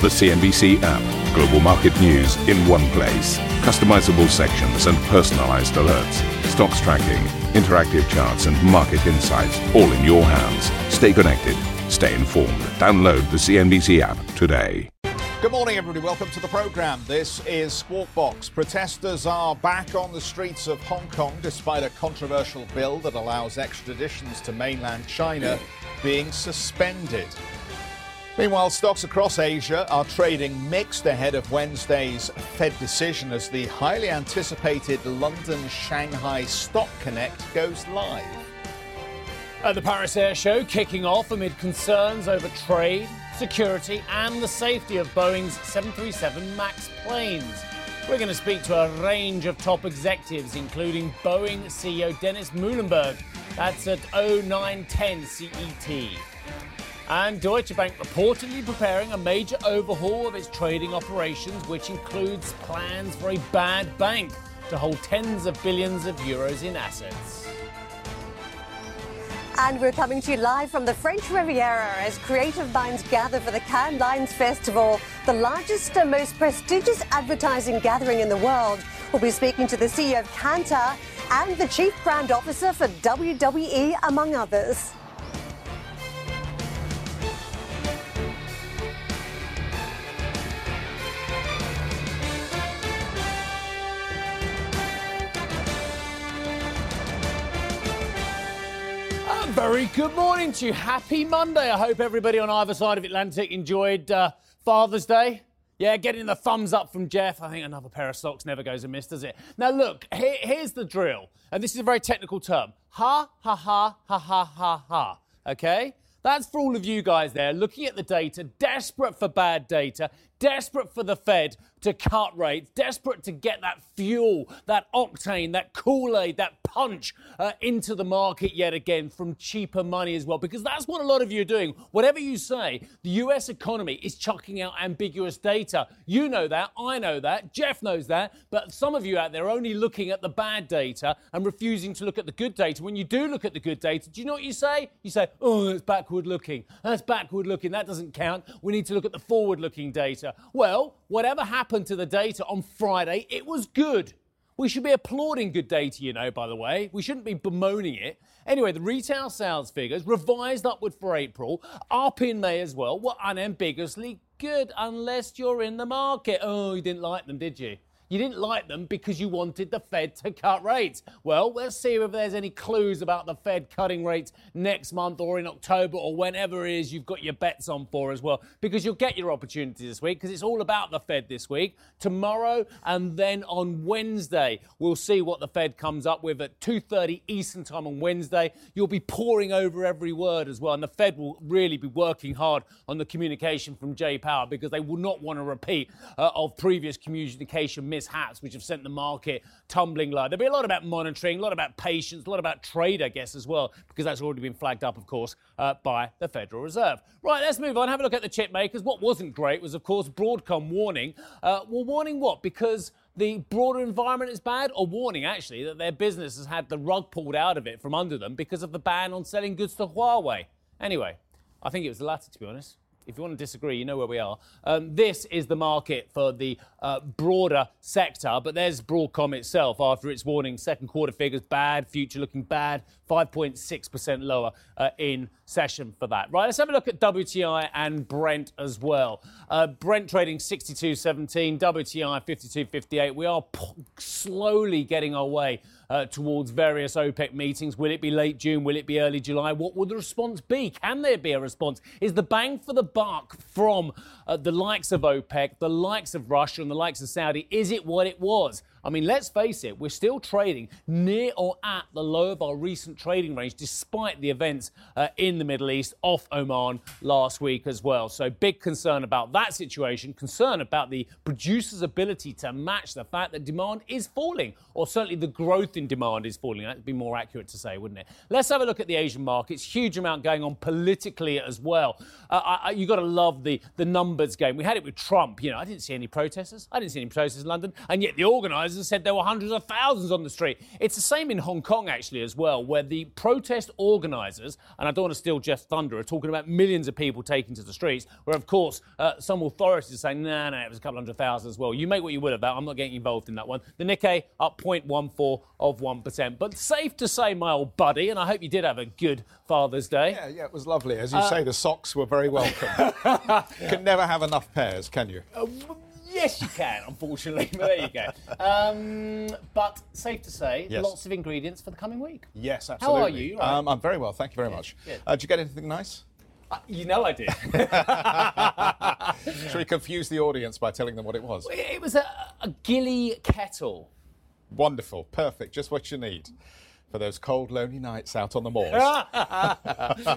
The CNBC app. Global market news in one place. Customizable sections and personalized alerts. Stocks tracking, interactive charts and market insights all in your hands. Stay connected. Stay informed. Download the CNBC app today. Good morning, everybody. Welcome to the program. This is Squawk Box. Protesters are back on the streets of Hong Kong despite a controversial bill that allows extraditions to mainland China being suspended. Meanwhile, stocks across Asia are trading mixed ahead of Wednesday's Fed decision as the highly anticipated London Shanghai Stock Connect goes live. At the Paris Air Show kicking off amid concerns over trade, security and the safety of Boeing's 737 MAX planes. We're going to speak to a range of top executives, including Boeing CEO Dennis Muilenburg. That's at 0910 CET. And Deutsche Bank reportedly preparing a major overhaul of its trading operations, which includes plans for a bad bank to hold tens of billions of euros in assets. And we're coming to you live from the French Riviera as creative minds gather for the Cannes Lions Festival, the largest and most prestigious advertising gathering in the world. We'll be speaking to the CEO of Kantar and the Chief Brand Officer for WWE, among others. Very good morning to you. Happy Monday. I hope everybody on either side of Atlantic enjoyed Father's Day. Yeah, getting the thumbs up from Jeff. I think another pair of socks never goes amiss, does it? Now, look, here's the drill. And this is a very technical term. Ha, ha, ha, ha, ha, ha, ha. Okay? That's for all of you guys there looking at the data, desperate for bad data, desperate for the Fed to cut rates, desperate to get that fuel, that octane, that Kool-Aid, that punch into the market yet again from cheaper money as well. Because that's what a lot of you are doing. Whatever you say, the US economy is chucking out ambiguous data. You know that, I know that, Jeff knows that, but some of you out there are only looking at the bad data and refusing to look at the good data. When you do look at the good data, do you know what you say? You say, oh, that's backward-looking. That's backward-looking. That doesn't count. We need to look at the forward-looking data. Well, whatever happened to the data on Friday, it was good. We should be applauding good data, you know, by the way. We shouldn't be bemoaning it. Anyway, the retail sales figures, revised upward for April, up in May as well, were unambiguously good, unless you're in the market. Oh, you didn't like them, did you? You didn't like them because you wanted the Fed to cut rates. Well, let's see if there's any clues about the Fed cutting rates next month or in October or whenever it is you've got your bets on for as well, because you'll get your opportunity this week because it's all about the Fed this week. Tomorrow and then on Wednesday, we'll see what the Fed comes up with at 2:30 Eastern time on Wednesday. You'll be poring over every word as well, and the Fed will really be working hard on the communication from Jay Powell because they will not want to repeat of previous communication mishaps which have sent the market tumbling low. There'll be a lot about monitoring, a lot about patience, a lot about trade, I guess, as well, because that's already been flagged up, of course, by the Federal Reserve. Right, let's move on. Have a look at the chip makers. What wasn't great was, of course, Broadcom warning. Well, warning what? Because the broader environment is bad, or warning, actually, that their business has had the rug pulled out of it from under them because of the ban on selling goods to Huawei. Anyway, I think it was the latter, to be honest. If you want to disagree, you know where we are. This is the market for the broader sector, but there's Broadcom itself after its warning. Second quarter figures bad, future looking bad, 5.6% lower in session for that. Right, let's have a look at WTI and Brent as well. Brent trading 62.17, WTI 52.58. We are slowly getting our way towards various OPEC meetings. Will it be late June? Will it be early July? What will the response be? Can there be a response? Is the bang for the buck from the likes of OPEC, the likes of Russia and the likes of Saudi? Is it what it was? I mean, let's face it, we're still trading near or at the low of our recent trading range, despite the events in the Middle East, off Oman last week as well. So big concern about that situation, concern about the producers' ability to match the fact that demand is falling, or certainly the growth in demand is falling. That would be more accurate to say, wouldn't it? Let's have a look at the Asian markets. Huge amount going on politically as well. You've got to love the numbers game. We had it with Trump. You know, I didn't see any protesters. I didn't see any protesters in London. And yet the organisers protesters and said there were hundreds of thousands on the street. It's the same in Hong Kong, actually, as well, where the protest organisers, and I don't want to steal Jeff's thunder, are talking about millions of people taking to the streets, where, of course, some authorities are saying, no, it was a couple hundred thousand as well. You make what you will of that. I'm not getting involved in that one. The Nikkei up 0.14%. But safe to say, my old buddy, and I hope you did have a good Father's Day. Yeah, it was lovely. As you say, the socks were very welcome. You can never have enough pairs, can you? Yes, you can, unfortunately. But there you go. But safe to say, Lots of ingredients for the coming week. Yes, absolutely. How are you? You're right. I'm very well, thank you very much. Did you get anything nice? I did. Should we confuse the audience by telling them what it was? It was a gilly kettle. Wonderful, perfect, just what you need for those cold, lonely nights out on the moors.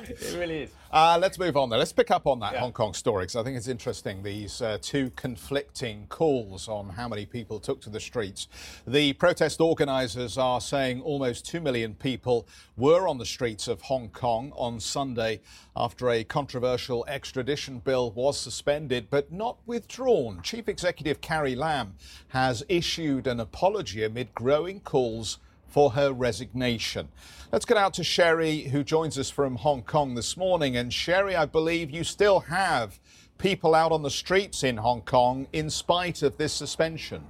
It really is. Let's move on, though. Let's pick up on that Hong Kong story, because I think it's interesting, these two conflicting calls on how many people took to the streets. The protest organisers are saying almost 2 million people were on the streets of Hong Kong on Sunday after a controversial extradition bill was suspended but not withdrawn. Chief Executive Carrie Lam has issued an apology amid growing calls for her resignation. Let's get out to Sherry, who joins us from Hong Kong this morning. And Sherry, I believe you still have people out on the streets in Hong Kong in spite of this suspension.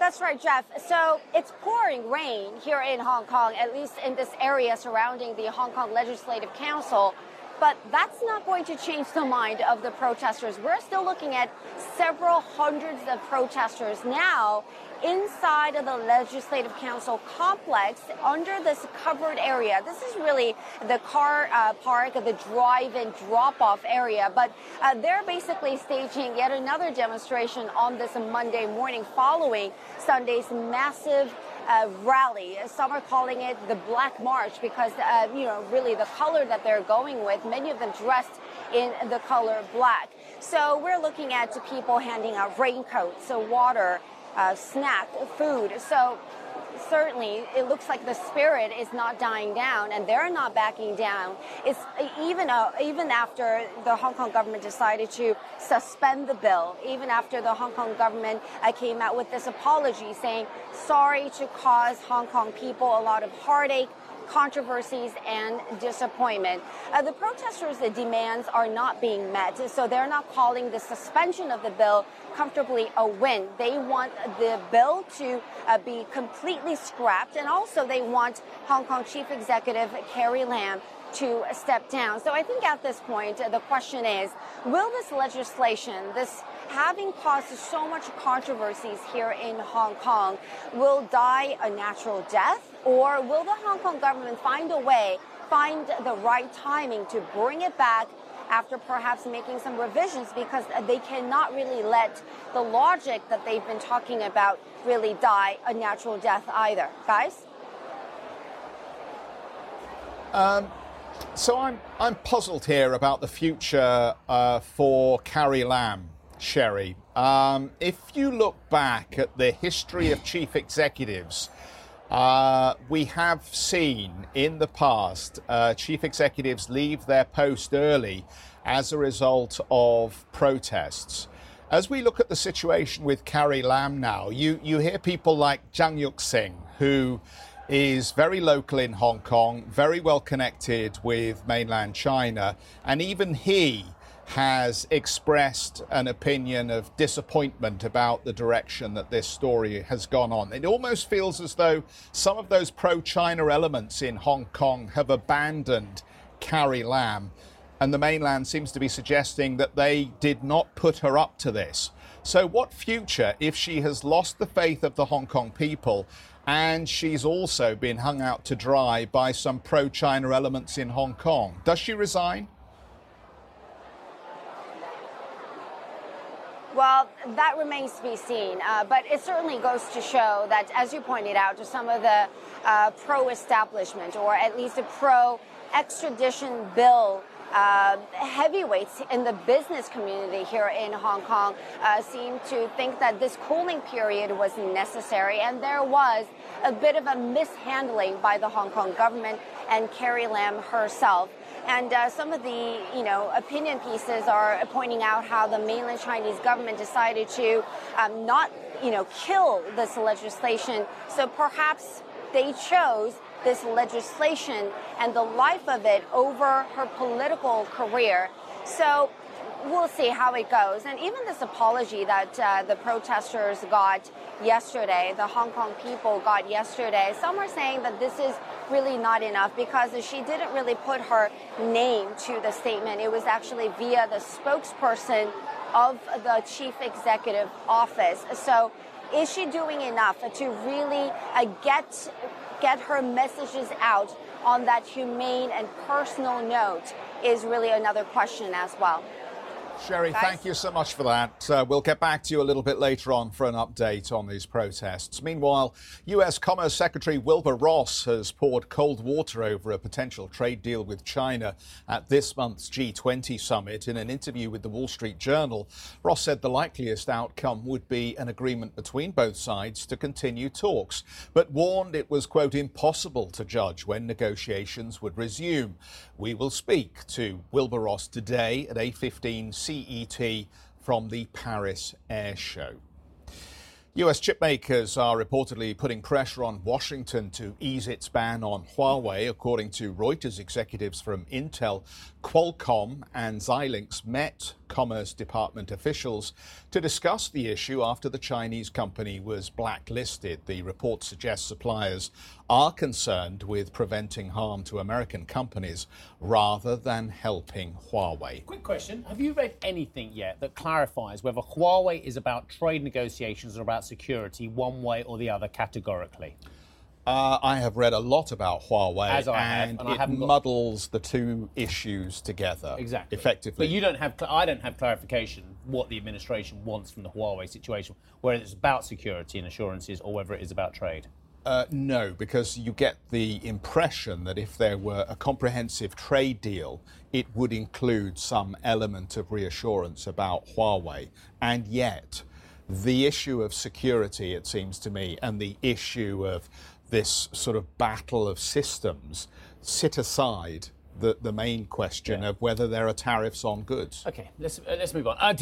That's right, Jeff. So it's pouring rain here in Hong Kong, at least in this area surrounding the Hong Kong Legislative Council. But that's not going to change the mind of the protesters. We're still looking at several hundreds of protesters now inside of the Legislative Council complex under this covered area. This is really the car park, the drive-in drop-off area. But they're basically staging yet another demonstration on this Monday morning following Sunday's massive rally. Some are calling it the Black March because, really the color that they're going with, many of them dressed in the color black. So we're looking at people handing out raincoats, water, snack, food. So certainly it looks like the spirit is not dying down and they're not backing down. It's even after the Hong Kong government decided to suspend the bill, even after the Hong Kong government came out with this apology saying sorry to cause Hong Kong people a lot of heartache, controversies and disappointment. The protesters' demands are not being met, so they're not calling the suspension of the bill comfortably a win. They want the bill to be completely scrapped, and also they want Hong Kong Chief Executive Carrie Lam to step down. So I think at this point, the question is, will this legislation, this having caused so much controversies here in Hong Kong, will die a natural death? Or will the Hong Kong government find the right timing to bring it back after perhaps making some revisions, because they cannot really let the logic that they've been talking about really die a natural death either? Guys? So I'm puzzled here about the future for Carrie Lam, Sherry. If you look back at the history of chief executives, we have seen in the past chief executives leave their post early as a result of protests. As we look at the situation with Carrie Lam now, you hear people like Jiang Yuk-Sing, who is very local in Hong Kong, very well connected with mainland China, and even he has expressed an opinion of disappointment about the direction that this story has gone on. It almost feels as though some of those pro-China elements in Hong Kong have abandoned Carrie Lam, and the mainland seems to be suggesting that they did not put her up to this. So what future if she has lost the faith of the Hong Kong people, and she's also been hung out to dry by some pro-China elements in Hong Kong? Does she resign? Well, that remains to be seen, but it certainly goes to show that, as you pointed out, to some of the pro-establishment, or at least a pro-extradition bill, heavyweights in the business community here in Hong Kong seem to think that this cooling period was necessary, and there was a bit of a mishandling by the Hong Kong government and Carrie Lam herself. And some of the, opinion pieces are pointing out how the mainland Chinese government decided to not, kill this legislation. So perhaps they chose this legislation and the life of it over her political career. So we'll see how it goes. And even this apology that the protesters got yesterday, the Hong Kong people got yesterday, some are saying that this is really not enough because she didn't really put her name to the statement. It was actually via the spokesperson of the chief executive office. So is she doing enough to really get her messages out on that humane and personal note is really another question as well. Sherry, thank you so much for that. We'll get back to you a little bit later on for an update on these protests. Meanwhile, U.S. Commerce Secretary Wilbur Ross has poured cold water over a potential trade deal with China at this month's G20 summit. In an interview with the Wall Street Journal, Ross said the likeliest outcome would be an agreement between both sides to continue talks, but warned it was, quote, impossible to judge when negotiations would resume. We will speak to Wilbur Ross today at 8:15 CET from the Paris Air Show. US chipmakers are reportedly putting pressure on Washington to ease its ban on Huawei. According to Reuters, executives from Intel, Qualcomm and Xilinx met Commerce Department officials to discuss the issue after the Chinese company was blacklisted. The report suggests suppliers are concerned with preventing harm to American companies rather than helping Huawei. Quick question. Have you read anything yet that clarifies whether Huawei is about trade negotiations or about security, one way or the other, categorically? I have read a lot about Huawei, and it muddles the two issues together. Exactly. Effectively. But you don't have, I don't have clarification what the administration wants from the Huawei situation, whether it's about security and assurances or whether it is about trade. No, because you get the impression that if there were a comprehensive trade deal, it would include some element of reassurance about Huawei. And yet, the issue of security, it seems to me, and the issue of this sort of battle of systems sit aside the main question of whether there are tariffs on goods. OK, let's move on.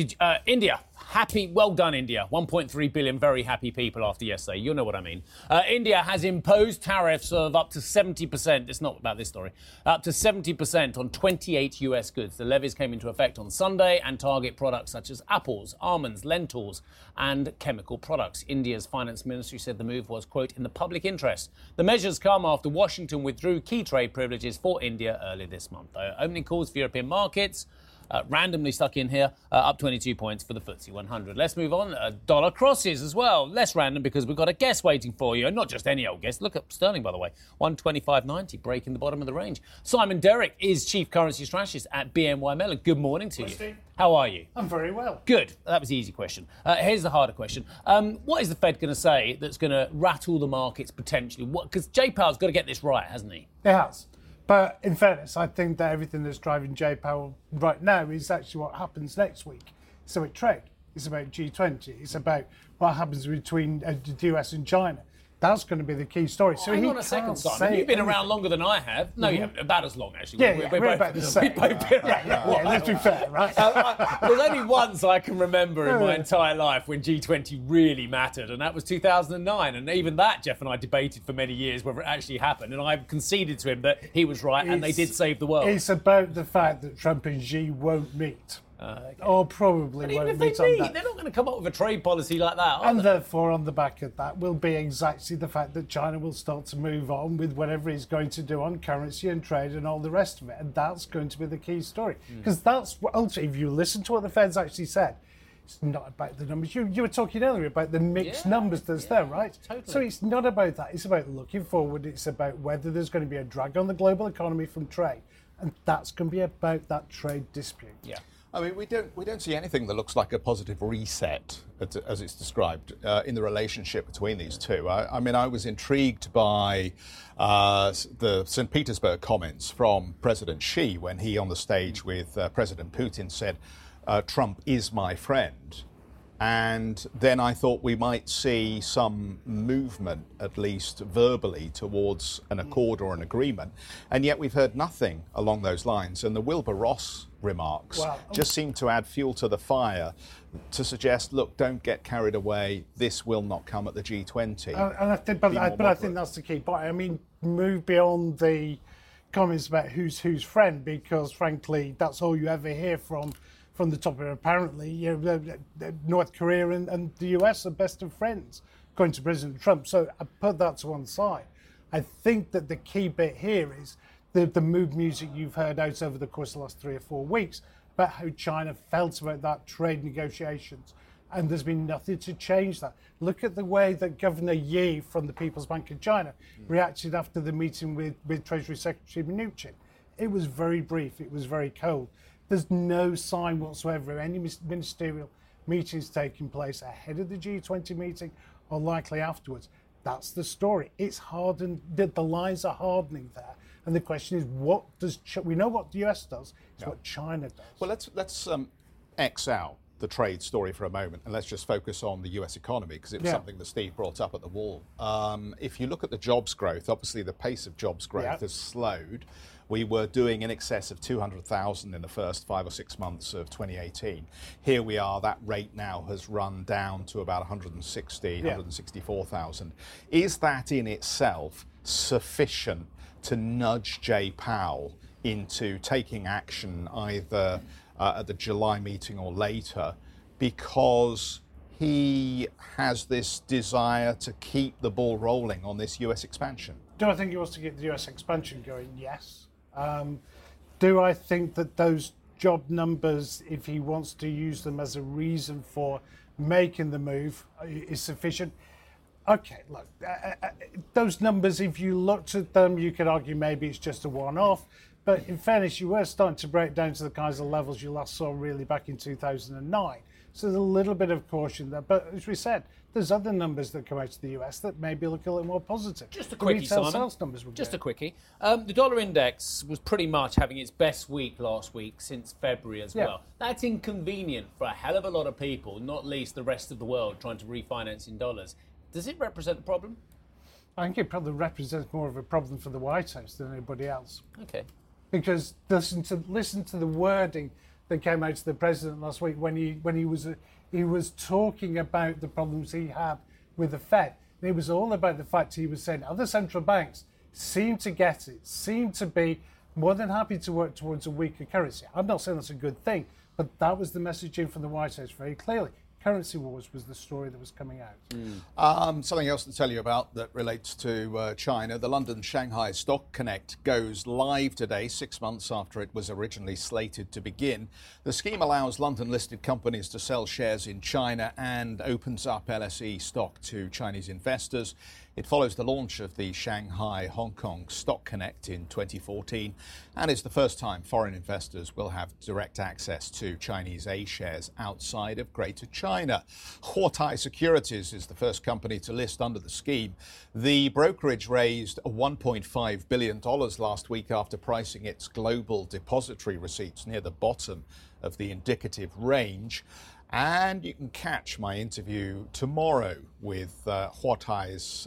India, happy, well done, India. 1.3 billion very happy people after yesterday. You know what I mean. India has imposed tariffs of up to 70%. It's not about this story. Up to 70% on 28 US goods. The levies came into effect on Sunday and target products such as apples, almonds, lentils and chemical products. India's finance ministry said the move was, quote, in the public interest. The measures come after Washington withdrew key trade privileges for India earlier this month. Opening calls for European markets, randomly stuck in here, up 22 points for the FTSE 100. Let's move on. Dollar crosses as well. Less random because we've got a guess waiting for you. And not just any old guess. Look at sterling, by the way. 125.90, breaking the bottom of the range. Simon Derrick is Chief Currency Strategist at BNY Mellon. Good morning to you. How are you? I'm very well. Good. That was the easy question. Here's the harder question. What is the Fed going to say that's going to rattle the markets potentially? Because Jay Powell's got to get this right, hasn't he? He has. But in fairness, I think that everything that's driving Jay Powell right now is actually what happens next week. It's about trade. It's about G20. It's about what happens between the US and China. That's going to be the key story. Oh, so hang on a second, Simon. You've been around longer than I have. No, you haven't. About as long, actually. Yeah, we're about the same. Let's be fair, right? There's only once I can remember in my entire life when G20 really mattered, and that was 2009. And even that, Jeff and I debated for many years whether it actually happened. And I conceded to him that he was right, and they did save the world. It's about the fact that Trump and Xi won't meet. Okay. Or probably but won't even if they meet, on that. They're not going to come up with a trade policy like that, are they? Therefore, on the back of that will be exactly the fact that China will start to move on with whatever it's going to do on currency and trade and all the rest of it. And that's going to be the key story. Because that's what, ultimately, if you listen to what the Fed's actually said, it's not about the numbers. You were talking earlier about the mixed numbers that's there, right? Totally. So it's not about that. It's about looking forward. It's about whether there's going to be a drag on the global economy from trade. And that's going to be about that trade dispute. Yeah. I mean, we don't see anything that looks like a positive reset, as it's described, in the relationship between these two. I mean, I was intrigued by the St. Petersburg comments from President Xi when he, on the stage with President Putin, said, Trump is my friend. And then I thought we might see some movement, at least verbally, towards an accord or an agreement. And yet we've heard nothing along those lines. And the Wilbur Ross remarks just seem to add fuel to the fire to suggest, look, don't get carried away. This will not come at the G20. I think that's the key point. I mean, move beyond the comments about who's friend, because, frankly, that's all you ever hear from the top of it. Apparently, you know, North Korea and the US are best of friends, according to President Trump. So I put that to one side. I think that the key bit here is the mood music you've heard out over the course of the last 3 or 4 weeks about how China felt about that trade negotiations. And there's been nothing to change that. Look at the way that Governor Yi from the People's Bank of China reacted after the meeting with Treasury Secretary Mnuchin. It was very brief. It was very cold. There's no sign whatsoever of any ministerial meetings taking place ahead of the G20 meeting or likely afterwards. That's the story. It's hardened. The lines are hardening there. And the question is, what does we know what the US does, it's what China does. Well, let's X out the trade story for a moment, and let's just focus on the US economy, because it was something that Steve brought up at the wall. If you look at the jobs growth, obviously the pace of jobs growth has slowed. We were doing in excess of 200,000 in the first 5 or 6 months of 2018. Here we are, that rate now has run down to about 164,000. Is that in itself sufficient to nudge Jay Powell into taking action either at the July meeting or later, because he has this desire to keep the ball rolling on this US expansion? Do I think he wants to get the US expansion going? Yes. Do I think that those job numbers, if he wants to use them as a reason for making the move, is sufficient? Okay, look, those numbers, if you looked at them, you could argue maybe it's just a one-off. But in fairness, you were starting to break down to the kinds of levels you last saw really back in 2009. So there's a little bit of caution there. But as we said, there's other numbers that come out of the US that maybe look a little more positive. Just a quickie, retail Simon. Sales numbers were just good. A quickie. The dollar index was pretty much having its best week last week since February as well. That's inconvenient for a hell of a lot of people, not least the rest of the world trying to refinance in dollars. Does it represent a problem? I think it probably represents more of a problem for the White House than anybody else. Okay. Because listen to the wording that came out to the president last week when he was talking about the problems he had with the Fed. And it was all about the fact he was saying other central banks seem to get it, seem to be more than happy to work towards a weaker currency. I'm not saying that's a good thing, but that was the messaging from the White House very clearly. Currency wars was the story that was coming out. Something else to tell you about that relates to China. The London Shanghai Stock Connect goes live today, 6 months after it was originally slated to begin. The scheme allows London-listed companies to sell shares in China and opens up LSE stock to Chinese investors. It follows the launch of the Shanghai-Hong Kong Stock Connect in 2014 and is the first time foreign investors will have direct access to Chinese A shares outside of Greater China. Huatai Securities is the first company to list under the scheme. The brokerage raised $1.5 billion last week after pricing its global depository receipts near the bottom of the indicative range. And you can catch my interview tomorrow with Huatai's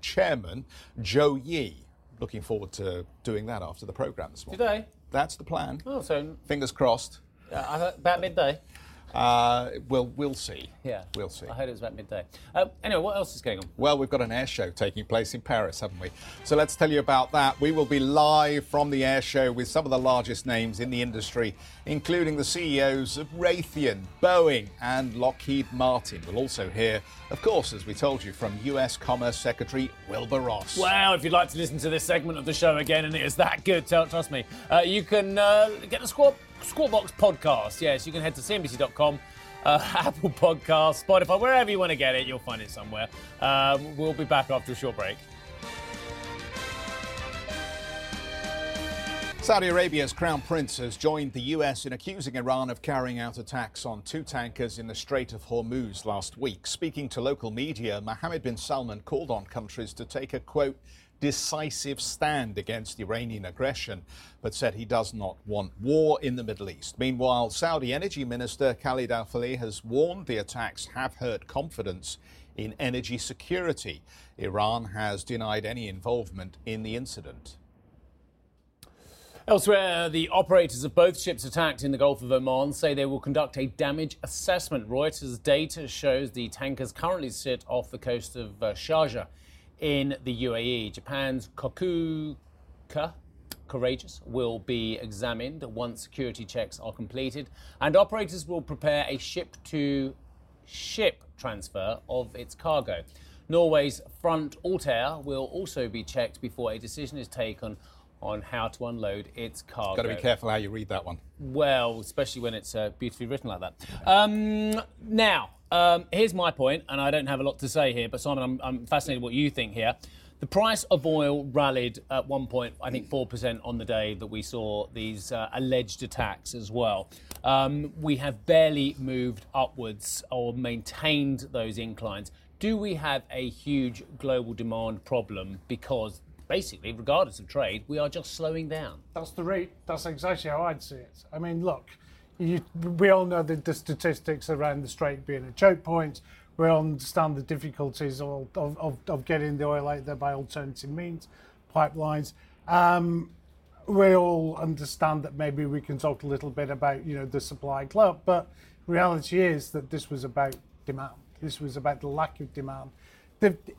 chairman, Joe Yi. Looking forward to doing that after the programme this morning. Today? That's the plan. Oh, so fingers crossed. About midday? We'll see. Yeah, we'll see. I heard it was about midday. Anyway, what else is going on? Well, we've got an air show taking place in Paris, haven't we? So let's tell you about that. We will be live from the air show with some of the largest names in the industry, including the CEOs of Raytheon, Boeing and Lockheed Martin. We'll also hear, of course, as we told you, from US Commerce Secretary Wilbur Ross. Well, if you'd like to listen to this segment of the show again, and it is that good, trust me, you can get the Squawk Box podcast. Yes, you can head to cnbc.com, Apple Podcasts, Spotify, wherever you want to get it, you'll find it somewhere. We'll be back after a short break. Saudi Arabia's Crown Prince has joined the US in accusing Iran of carrying out attacks on 2 tankers in the Strait of Hormuz last week. Speaking to local media, Mohammed bin Salman called on countries to take a, quote, decisive stand against Iranian aggression, but said he does not want war in the Middle East. Meanwhile, Saudi Energy Minister Khalid Al-Falih has warned the attacks have hurt confidence in energy security. Iran has denied any involvement in the incident. Elsewhere, the operators of both ships attacked in the Gulf of Oman say they will conduct a damage assessment. Reuters data shows the tankers currently sit off the coast of Sharjah in the UAE. Japan's Kokuka, Courageous, will be examined once security checks are completed, and operators will prepare a ship-to-ship transfer of its cargo. Norway's Front Altair will also be checked before a decision is taken on how to unload its cargo. Got to be careful how you read that one. Well, especially when it's beautifully written like that. Now, here's my point, and I don't have a lot to say here, but Simon, I'm fascinated what you think here. The price of oil rallied at one point, I think 4% on the day that we saw these alleged attacks as well. We have barely moved upwards or maintained those inclines. Do we have a huge global demand problem because basically, regardless of trade, we are just slowing down? That's the rate. That's exactly how I'd see it. I mean, look, we all know the statistics around the Strait being a choke point. We all understand the difficulties of getting the oil out there by alternative means, pipelines. We all understand that maybe we can talk a little bit about, you know, the supply glut, but reality is that this was about demand. This was about the lack of demand.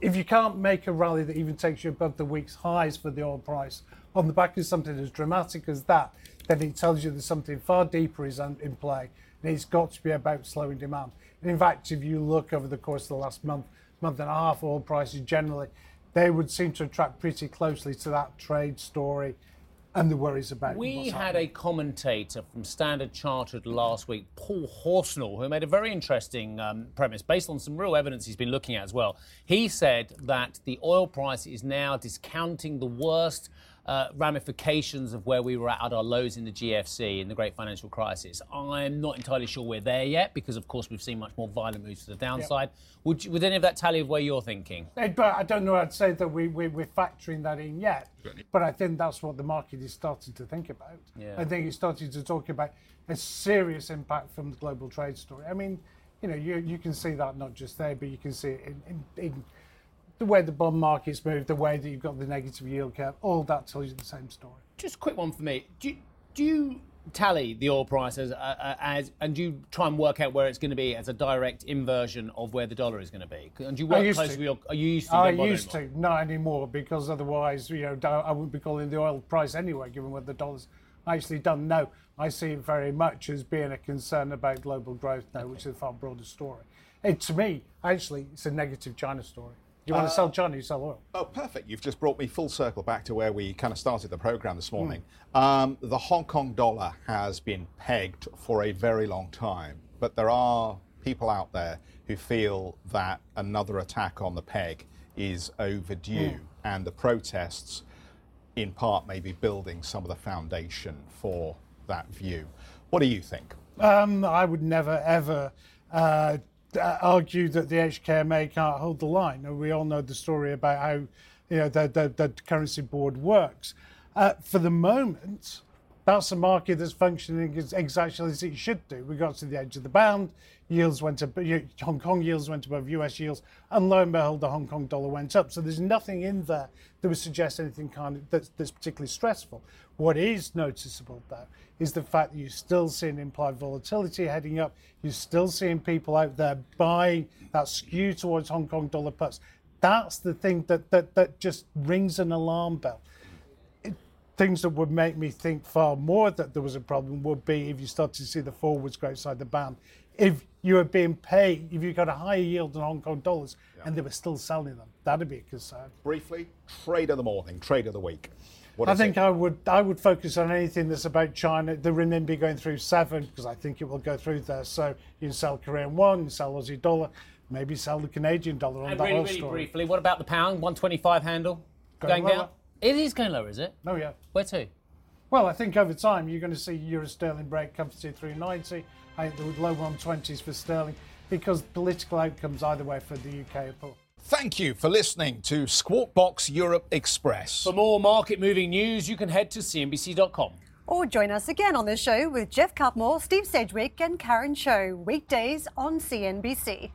If you can't make a rally that even takes you above the week's highs for the oil price on the back of something as dramatic as that, then it tells you that something far deeper is in play. And it's got to be about slowing demand. And in fact, if you look over the course of the last month and a half, oil prices generally, they would seem to track pretty closely to that trade story and the worries about what's happening. We had a commentator from Standard Chartered last week, Paul Horsnell, who made a very interesting premise based on some real evidence he's been looking at as well. He said that the oil price is now discounting the worst ramifications of where we were at our lows in the GFC, in the great financial crisis. I'm not entirely sure we're there yet because, of course, we've seen much more violent moves to the downside. Yep. Would any of that tally of where you're thinking? But I don't know. I'd say that we're factoring that in yet. But I think that's what the market is starting to think about. Yeah. I think it's starting to talk about a serious impact from the global trade story. I mean, you know, you can see that not just there, but you can see it in the way the bond markets move, the way that you've got the negative yield curve, all that tells you the same story. Just a quick one for me. Do you tally the oil price as and do you try and work out where it's going to be as a direct inversion of where the dollar is going to be? And do you work closely with your... Are you used to? I used to. Not anymore, because otherwise, you know, I wouldn't be calling the oil price anyway, given what the dollar's actually done. No, I see it very much as being a concern about global growth now, okay, which is a far broader story. And to me, actually, it's a negative China story. You want to sell China, you sell oil. Oh, perfect. You've just brought me full circle back to where we kind of started the programme this morning. The Hong Kong dollar has been pegged for a very long time, but there are people out there who feel that another attack on the peg is overdue, and the protests, in part, may be building some of the foundation for that view. What do you think? I would never, ever... argue that the HKMA can't hold the line, and we all know the story about how, you know, the currency board works. For the moment, that's a market that's functioning exactly as it should do. We got to the edge of the band, yields went up, Hong Kong yields went above US yields, and lo and behold, the Hong Kong dollar went up. So there's nothing in there that would suggest anything kind of that's particularly stressful. What is noticeable, though, is the fact that you're still seeing implied volatility heading up. You're still seeing people out there buying, that skew towards Hong Kong dollar puts. That's the thing that just rings an alarm bell. Things that would make me think far more that there was a problem would be if you start to see the forwards go outside the band. If you were being paid, if you got a higher yield than Hong Kong dollars, and they were still selling them, that'd be a concern. Briefly, trade of the morning, trade of the week. I would focus on anything that's about China, the renminbi going through 7, because I think it will go through there. So you can sell Korean won, you sell Aussie dollar, maybe sell the Canadian dollar on and that really, oil story. Really briefly, what about the pound? 125 handle going down? It is going lower, is it? Oh, yeah. Where to? Well, I think over time you're going to see euro sterling break comfortably 390. I think the low 120s for sterling, because political outcomes either way for the UK are poor. Thank you for listening to Squawk Box Europe Express. For more market-moving news, you can head to cnbc.com. Or join us again on the show with Jeff Cutmore, Steve Sedgwick and Karen Cho, weekdays on CNBC.